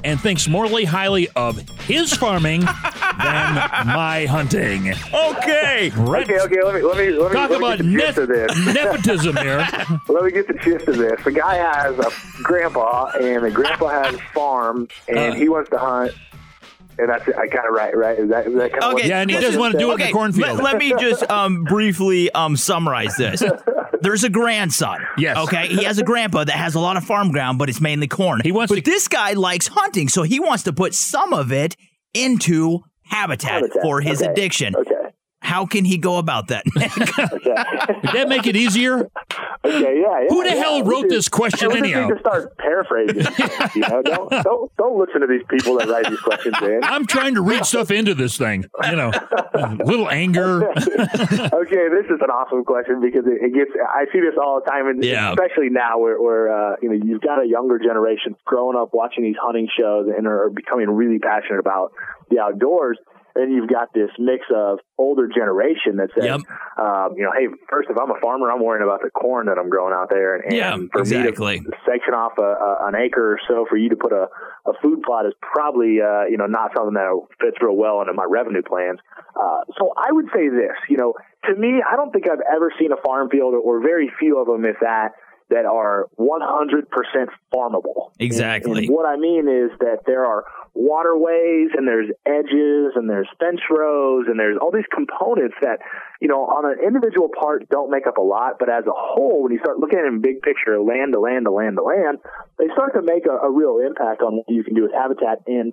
and thinks morally highly of his farming than my hunting. Okay, right. Okay, okay. Let me let me let me talk let about me get the ne- gist of this. nepotism here. Let me get the gist of this. The guy has a grandpa, and the grandpa has a farm, and uh, he wants to hunt. And that's I got it right, right? Is that, is that kind okay. of what yeah, and he doesn't want to do it okay. in the cornfield. Let, let me just um, briefly um, summarize this. There's a grandson. Yes. Okay. He has a grandpa that has a lot of farm ground, but it's mainly corn. He wants. But to... this guy likes hunting, so he wants to put some of it into habitat, habitat. for his okay. addiction. Okay. How can he go about that, Nick? Did that make it easier? Okay, yeah, yeah. Who the yeah, hell wrote this question we anyhow? We just need to start paraphrasing. You know, don't, don't, don't listen to these people that write these questions in. I'm trying to read stuff into this thing. You know, a little anger. Okay, this is an awesome question because it, it gets. I see this all the time, and yeah. especially now where, where uh, you know you've got a younger generation growing up watching these hunting shows and are becoming really passionate about the outdoors. And you've got this mix of older generation that says, yep. um, you know, hey, first, if I'm a farmer, I'm worrying about the corn that I'm growing out there. And, yeah, and for exactly. me to section off a, a, an acre or so for you to put a, a food plot is probably, uh, you know, not something that fits real well into my revenue plans. Uh, so I would say this, you know, to me, I don't think I've ever seen a farm field, or very few of them, if that, that are one hundred percent farmable. Exactly. And, and what I mean is that there are waterways and there's edges and there's fence rows and there's all these components that, you know, on an individual part don't make up a lot, but as a whole, when you start looking at it in big picture, land to land to land to land, they start to make a, a real impact on what you can do with habitat. And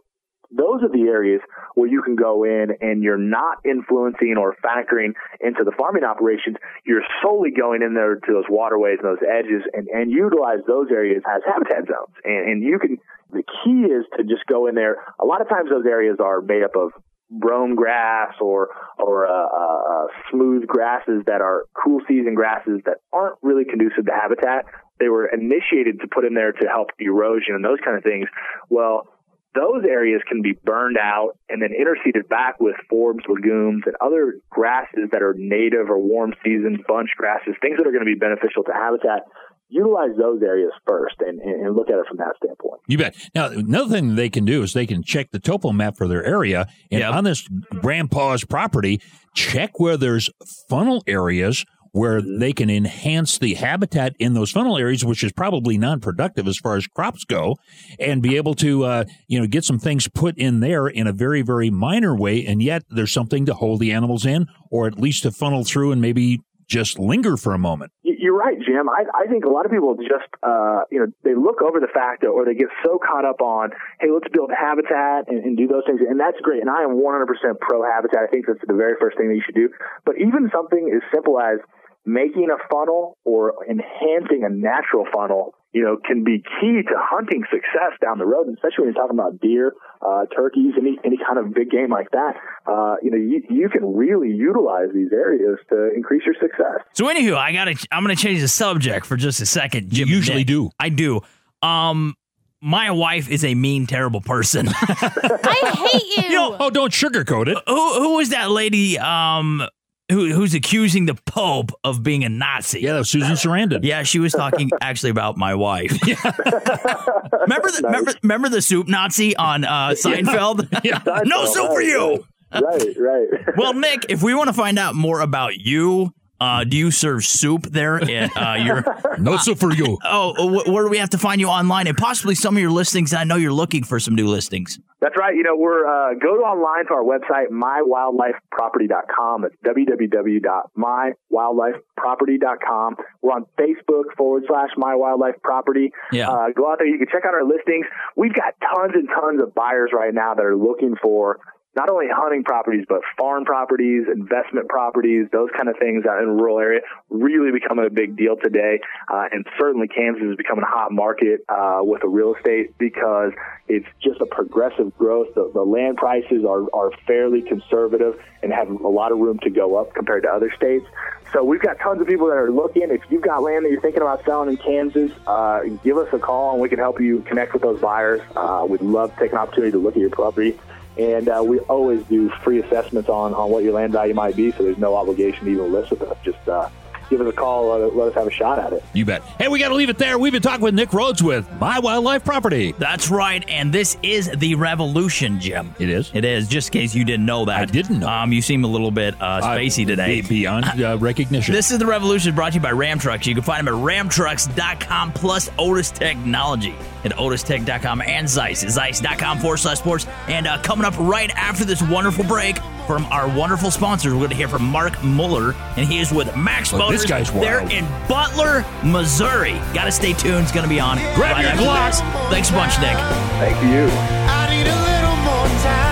those are the areas where you can go in and you're not influencing or factoring into the farming operations. You're solely going in there to those waterways and those edges and, and utilize those areas as habitat zones. And, and you can, the key is to just go in there. A lot of times those areas are made up of brome grass or or uh, uh, smooth grasses that are cool season grasses that aren't really conducive to habitat. They were initiated to put in there to help erosion and those kind of things. Well, those areas can be burned out and then interseeded back with forbs, legumes, and other grasses that are native or warm season, bunch grasses, things that are going to be beneficial to habitat. utilize those areas first and, and look at it from that standpoint. You bet. Now, another thing they can do is they can check the topo map for their area. And yep. on this grandpa's property, check where there's funnel areas where they can enhance the habitat in those funnel areas, which is probably non-productive as far as crops go, and be able to, uh, you know, get some things put in there in a very, very minor way. And yet there's something to hold the animals in, or at least to funnel through and maybe just linger for a moment. You're right, Jim. I, I think a lot of people just, uh, you know, they look over the fact or they get so caught up on, hey, let's build habitat and, and do those things. And that's great. And I am one hundred percent pro habitat. I think that's the very first thing that you should do. But even something as simple as making a funnel or enhancing a natural funnel, you know, can be key to hunting success down the road, and especially when you're talking about deer, uh, turkeys, any any kind of big game like that. Uh, you know, you, you can really utilize these areas to increase your success. So, anywho, I gotta, I'm going to change the subject for just a second. Jim, you usually Nick. do. I do. Um, my wife is a mean, terrible person. I hate you. you know, oh, don't sugarcoat it. Who who was that lady? Um. Who, who's accusing the Pope of being a Nazi? Yeah, that was Susan Sarandon. Yeah, she was talking actually about my wife. Yeah. remember the nice. remember, remember the soup Nazi on uh, Seinfeld? Yeah. Yeah. No soup right, for you. Right, right. Well, Nick, if we want to find out more about you, uh, do you serve soup there? At, uh, your, no uh, soup for you. Oh, wh- where do we have to find you online, and possibly some of your listings? I know you're looking for some new listings. That's right. You know, we're uh, go to online to our website, my wildlife property dot com. It's w w w dot my wildlife property dot com. We're on Facebook forward slash mywildlifeproperty. Yeah. Uh, go out there. You can check out our listings. We've got tons and tons of buyers right now that are looking for not only hunting properties, but farm properties, investment properties, those kind of things out in the rural area, really becoming a big deal today. Uh, and certainly Kansas is becoming a hot market uh, with the real estate, because it's just a progressive growth. The, the land prices are, are fairly conservative and have a lot of room to go up compared to other states. So we've got tons of people that are looking. If you've got land that you're thinking about selling in Kansas, uh, give us a call and we can help you connect with those buyers. Uh, we'd love to take an opportunity to look at your property. And uh, we always do free assessments on, on what your land value might be, so there's no obligation to even list with us. Just uh, give us a call. Let, let us have a shot at it. You bet. Hey, we got to leave it there. We've been talking with Nick Rhodes with My Wildlife Property. That's right, and this is the revolution, Jim. It is? It is, just in case you didn't know that. I didn't know. Um, you seem a little bit uh, spacey uh, today. Beyond uh, recognition. This is the revolution, brought to you by Ram Trucks. You can find them at ram trucks dot com, plus Otis Technology at otis tech dot com, and Zeiss at zeiss dot com forward slash sports. And uh, coming up right after this wonderful break from our wonderful sponsors, we're going to hear from Mark Muller, and he is with Max Motors. Well, this guy's wild. They're in Butler, Missouri. Got to stay tuned. It's going to be on. Grab right your glass. Thanks a bunch, Nick. Thank you. I need a little more time.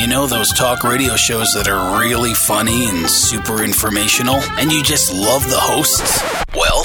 You know those talk radio shows that are really funny and super informational, and you just love the hosts? Well,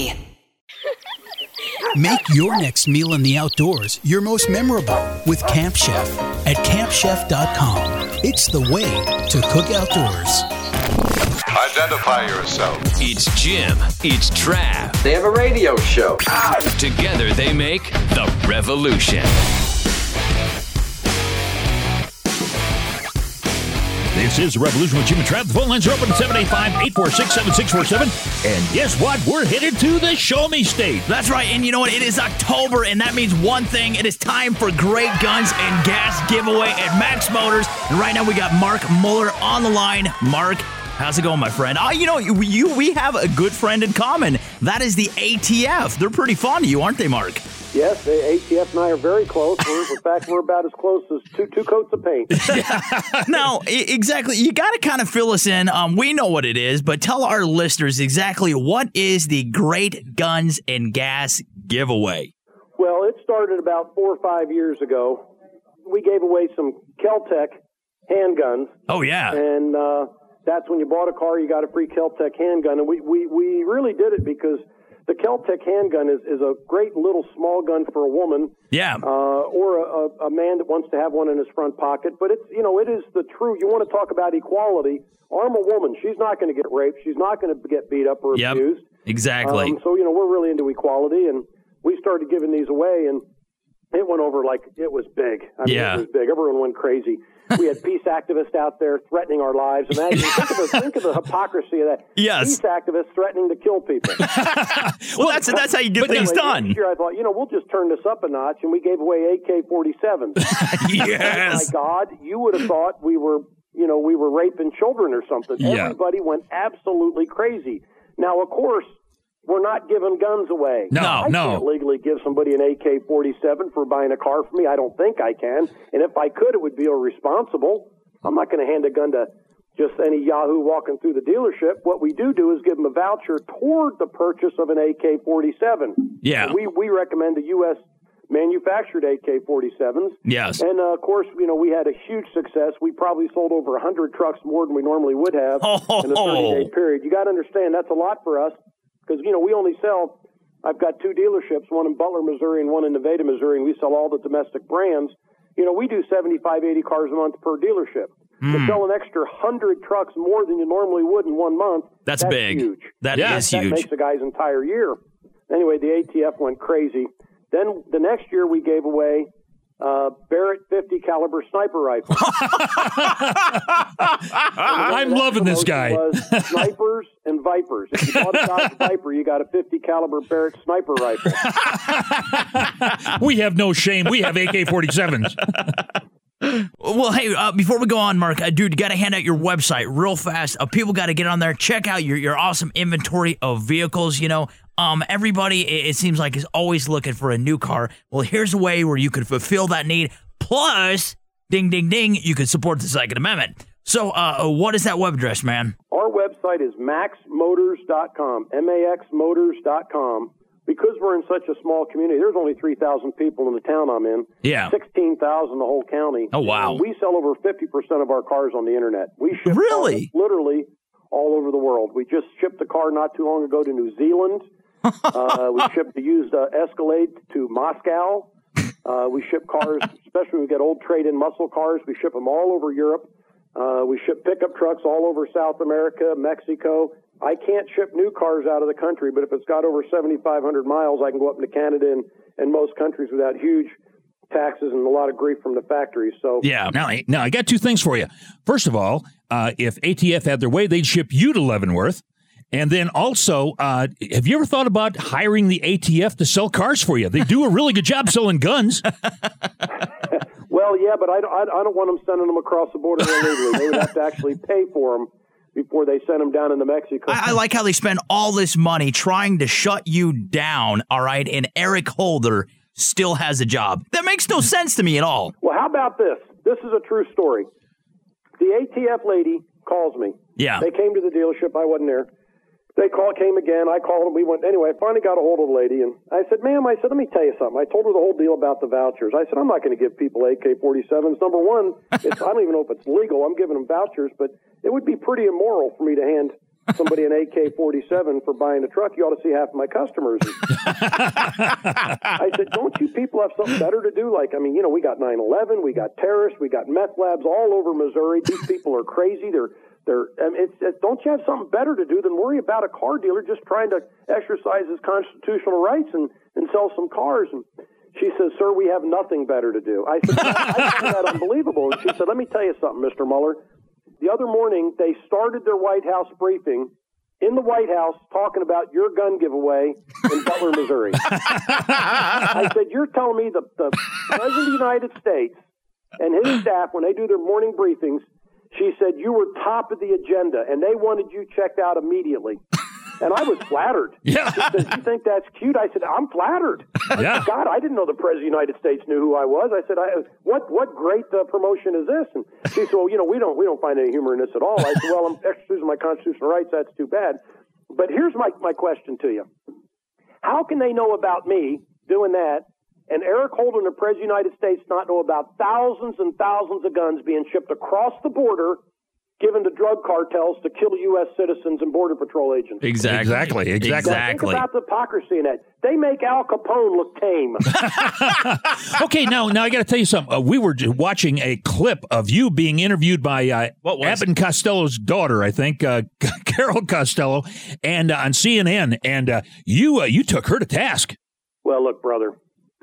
Make your next meal in the outdoors your most memorable with Camp Chef at camp chef dot com. It's the way to cook outdoors. Identify yourself. It's Jim. It's Trav. They have a radio show. Ow. Together they make The Revolution. This is The Revolution with Jim and Trav. The phone lines are open at seven eight five, eight four six, seven six four seven. And guess what? We're headed to the Show Me State. That's right. And you know what? It is October, and that means one thing. It is time for Great Guns and Gas giveaway at Max Motors. And right now we got Mark Muller on the line. Mark, How's it going, my friend? Ah, oh, you know, you, you we have a good friend in common. That is the A T F. They're pretty fond of you, aren't they, Mark? Yes, the A T F and I are very close. We're, in fact, we're about as close as two two coats of paint. Yeah. No, exactly. You got to kind of fill us in. Um, we know what it is, but tell our listeners exactly what is the Great Guns and Gas giveaway. Well, it started about four or five years ago. We gave away some Kel-Tec handguns. Oh, yeah. And uh, that's when you bought a car, you got a free Kel-Tec handgun. And we, we, we really did it because the Kel-Tec handgun is, is a great little small gun for a woman, yeah, uh, or a, a man that wants to have one in his front pocket. But it's, you know, it is the true. You want to talk about equality? Arm a woman; she's not going to get raped, she's not going to get beat up or yep, abused. Exactly. Um, so you know, we're really into equality, and we started giving these away, and it went over like it was big. I mean, yeah, it was big. Everyone went crazy. We had peace activists out there threatening our lives. Imagine, think, of the, think of the hypocrisy of that. Yes. Peace activists threatening to kill people. Well, that's that's how you get but things done. Last year I thought, you know, we'll just turn this up a notch, and we gave away A K forty-sevens. Yes. Oh, my God, you would have thought we were, you know, we were raping children or something. Yeah. Everybody went absolutely crazy. Now, of course, we're not giving guns away. No, I no. I can't legally give somebody an A K forty-seven for buying a car from me. I don't think I can. And if I could, it would be irresponsible. I'm not going to hand a gun to just any yahoo walking through the dealership. What we do do is give them a voucher toward the purchase of an A K forty-seven. Yeah. So we, we recommend the U S manufactured A K forty-sevens. Yes. And, uh, of course, you know, we had a huge success. We probably sold over one hundred trucks more than we normally would have oh. in a thirty-day period. You got to understand, that's a lot for us. Because, you know, we only sell, I've got two dealerships, one in Butler, Missouri, and one in Nevada, Missouri, and we sell all the domestic brands. You know, we do seventy-five, eighty cars a month per dealership. Mm. To sell an extra one hundred trucks more than you normally would in one month, that's, that's big. Huge. That yeah, is that huge. That makes a guy's entire year. Anyway, the A T F went crazy. Then the next year we gave away Uh, Barrett fifty caliber sniper rifle. I'm loving this guy. Was snipers and vipers. If you bought a Dodge Viper, you got a fifty caliber Barrett sniper rifle. We have no shame. We have A K forty-sevens. Well, hey, uh, before we go on, Mark, uh, dude, you got to hand out your website real fast. Uh, people got to get on there, check out your, your awesome inventory of vehicles. You know, um, everybody, it, it seems like, is always looking for a new car. Well, here's a way where you can fulfill that need. Plus, ding, ding, ding, you can support the Second Amendment. So uh, what is that web address, man? Our website is max motors dot com, M A X motors dot com. Because we're in such a small community, there's only three thousand people in the town I'm in. Yeah. sixteen thousand the whole county. Oh, wow. And we sell over fifty percent of our cars on the internet. We ship really? literally all over the world. We just shipped a car not too long ago to New Zealand. uh, we shipped a used uh, Escalade to Moscow. Uh, we ship cars, especially when we get old trade-in muscle cars. We ship them all over Europe. Uh, we ship pickup trucks all over South America, Mexico. I can't ship new cars out of the country, but if it's got over seventy-five hundred miles, I can go up into Canada and, and most countries without huge taxes and a lot of grief from the factories. So yeah, now, now I got two things for you. First of all, uh, if A T F had their way, they'd ship you to Leavenworth. And then also, uh, have you ever thought about hiring the A T F to sell cars for you? They do a really good job selling guns. Well, yeah, but I, I, I don't want them sending them across the border illegally. They would have to actually pay for them before they send them down into Mexico. I, I like how they spend all this money trying to shut you down, all right, and Eric Holder still has a job. That makes no sense to me at all. Well, how about this? This is a true story. The A T F lady calls me. Yeah. They came to the dealership. I wasn't there. They call, came again. I called them. We went. Anyway, I finally got a hold of the lady, and I said, ma'am, I said, let me tell you something. I told her the whole deal about the vouchers. I said, I'm not going to give people A K forty-sevens. Number one, it's, I don't even know if it's legal. I'm giving them vouchers, but it would be pretty immoral for me to hand somebody an A K forty-seven for buying a truck. You ought to see half my customers. I said, don't you people have something better to do? Like, I mean, you know, we got nine eleven, we got terrorists, we got meth labs all over Missouri. These people are crazy. They're They're, it's, it's, don't you have something better to do than worry about a car dealer just trying to exercise his constitutional rights and, and sell some cars? And she says, sir, we have nothing better to do. I said, I find that unbelievable. And she said, let me tell you something, Mister Muller. The other morning, they started their White House briefing in the White House talking about your gun giveaway in Butler, Missouri. I said, you're telling me the, the President of the United States and his staff, when they do their morning briefings, She said, you were top of the agenda, and they wanted you checked out immediately. And I was flattered. Yeah. She said, you think that's cute? I said, I'm flattered. Yeah. God, I didn't know the President of the United States knew who I was. I said, I, what what great uh, promotion is this? And she said, well, you know, we don't we don't find any humor in this at all. I said, well, I'm exercising my constitutional rights. That's too bad. But here's my, my question to you. How can they know about me doing that and Eric Holder, the President of the United States, not know about thousands and thousands of guns being shipped across the border given to drug cartels to kill U S citizens and Border Patrol agents? Exactly. Exactly. Exactly. Now think about the hypocrisy in that. They make Al Capone look tame. Okay, now, now I got to tell you something. Uh, we were watching a clip of you being interviewed by uh, Abbott and Costello's daughter, I think, uh, Carol Costello, and uh, on C N N, and uh, you uh, you took her to task. Well, look, brother,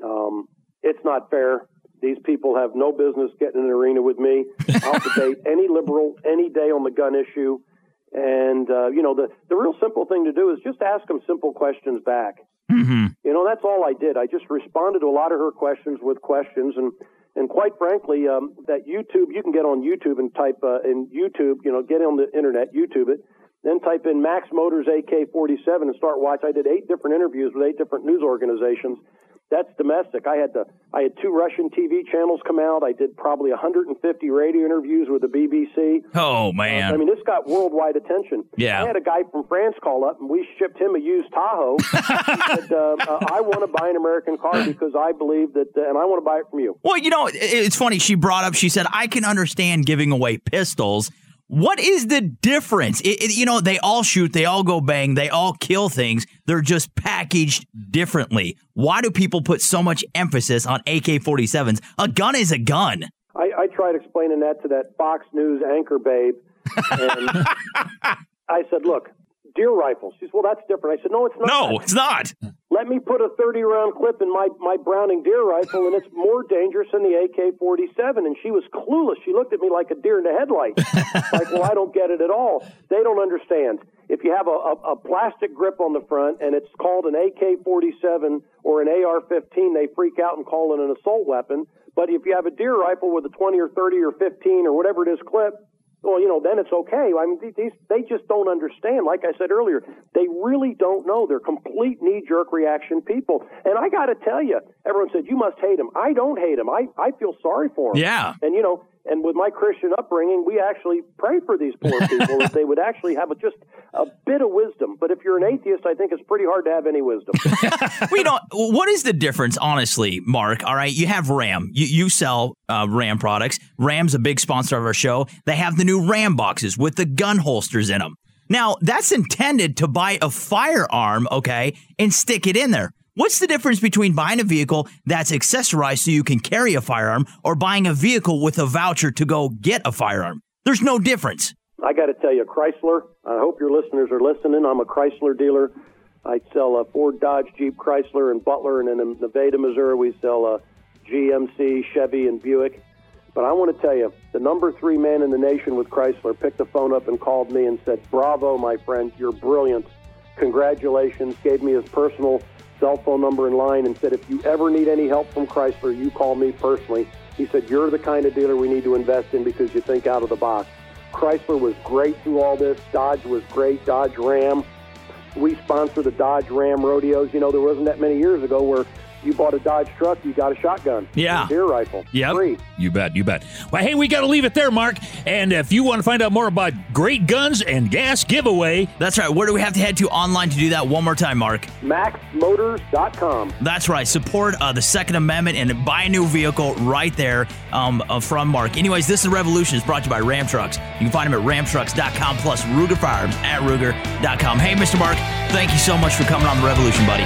um, it's not fair. These people have no business getting in an arena with me. I'll debate any liberal any day on the gun issue. And, uh, you know, the, the real simple thing to do is just ask them simple questions back. Mm-hmm. You know, that's all I did. I just responded to a lot of her questions with questions. And, and quite frankly, um, that YouTube, you can get on YouTube and type uh, in YouTube, you know, get on the Internet, YouTube it. Then type in Max Motors A K forty-seven and start watching. I did eight different interviews with eight different news organizations. That's domestic. I had the I had two Russian T V channels come out. I did probably one hundred fifty radio interviews with the B B C. Oh, man. Uh, I mean, this got worldwide attention. Yeah. I had a guy from France call up, and we shipped him a used Tahoe. He said, uh, uh, I want to buy an American car because I believe that, uh, and I want to buy it from you. Well, you know, it's funny. She brought up, she said, I can understand giving away pistols. What is the difference? It, it, you know, they all shoot, they all go bang, they all kill things. They're just packaged differently. Why do people put so much emphasis on A K forty-sevens? A gun is a gun. I, I tried explaining that to that Fox News anchor babe. And I said, look, deer rifles. She said, well, that's different. I said, no, it's not. No, that. It's not. Let me put a thirty-round clip in my, my Browning deer rifle, and it's more dangerous than the A K forty-seven. And she was clueless. She looked at me like a deer in the headlights. Like, well, I don't get it at all. They don't understand. If you have a, a, a plastic grip on the front, and it's called an A K forty-seven or an A R fifteen, they freak out and call it an assault weapon. But if you have a deer rifle with a twenty or thirty or fifteen or whatever it is clip, well, you know, then it's okay. I mean, these, they just don't understand. Like I said earlier, they really don't know. They're complete knee-jerk reaction people. And I got to tell you, everyone said, you must hate them. I don't hate them. I, I feel sorry for them. Yeah. And, you know, and with my Christian upbringing, we actually pray for these poor people that they would actually have a, just a bit of wisdom. But if you're an atheist, I think it's pretty hard to have any wisdom. Well, you know, what is the difference, honestly, Mark? All right, you have Ram. You, you sell uh, Ram products. Ram's a big sponsor of our show. They have the new Ram boxes with the gun holsters in them. Now, that's intended to buy a firearm, okay, and stick it in there. What's the difference between buying a vehicle that's accessorized so you can carry a firearm or buying a vehicle with a voucher to go get a firearm? There's no difference. I got to tell you, Chrysler, I hope your listeners are listening. I'm a Chrysler dealer. I sell a Ford, Dodge, Jeep, Chrysler, and Butler. And in Nevada, Missouri, we sell a G M C, Chevy, and Buick. But I want to tell you, the number three man in the nation with Chrysler picked the phone up and called me and said, bravo, my friend, you're brilliant. Congratulations. Gave me his personal cell phone number in line and said, if you ever need any help from Chrysler, you call me personally. He said, you're the kind of dealer we need to invest in because you think out of the box. Chrysler was great through all this. Dodge was great. Dodge Ram. We sponsor the Dodge Ram rodeos. You know, there wasn't that many years ago where you bought a Dodge truck, you got a shotgun. Yeah. A deer rifle. Yeah. Free. You bet. You bet. Well, hey, we got to leave it there, Mark. And if you want to find out more about great guns and gas giveaway. That's right. Where do we have to head to online to do that one more time, Mark? Max Motors dot com. That's right. Support uh, the Second Amendment and buy a new vehicle right there um, uh, from Mark. Anyways, this is Revolution. It's brought to you by Ram Trucks. You can find them at Ram Trucks dot com plus Ruger Firearms at Ruger dot com. Hey, Mister Mark, thank you so much for coming on The Revolution, buddy.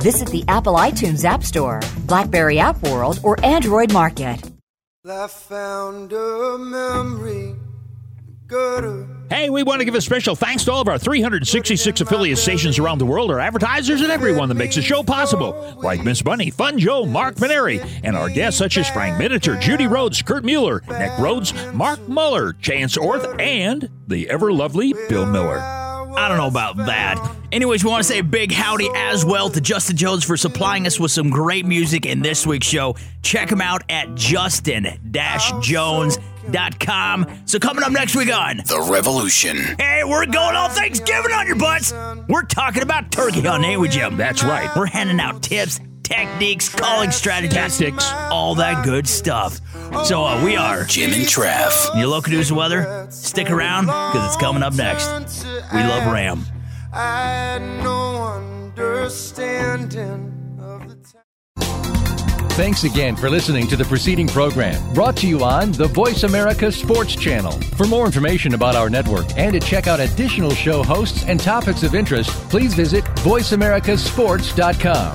Visit the Apple iTunes App Store, BlackBerry App World, or Android Market. I found a memory. Hey, we want to give a special thanks to all of our three hundred sixty-six affiliate stations around the world, our advertisers, and everyone that makes the show possible, like Miss Bunny, Fun Joe, Mark Miniter, and our guests such as Frank Miniter, Judy Rhodes, Kurt Mueller, Nick Rhodes, Mark Muller, Chance Orth, and the ever-lovely Bill Miller. I don't know about that. Anyways, we want to say a big howdy as well to Justin Jones for supplying us with some great music in this week's show. Check him out at justin dash jones dot com. So coming up next week on The Revolution. Hey, we're going all Thanksgiving on your butts. We're talking about turkey hunting, ain't we, Jim? That's right. We're handing out tips, techniques, calling strategies, tactics, all that good stuff. So uh, we are Jim and Trav. Your local news and weather. Stick around because it's coming up next. We love Ram. I had no understanding of the time. Thanks again for listening to the preceding program, brought to you on the Voice America Sports Channel. For more information about our network and to check out additional show hosts and topics of interest, please visit voice america sports dot com.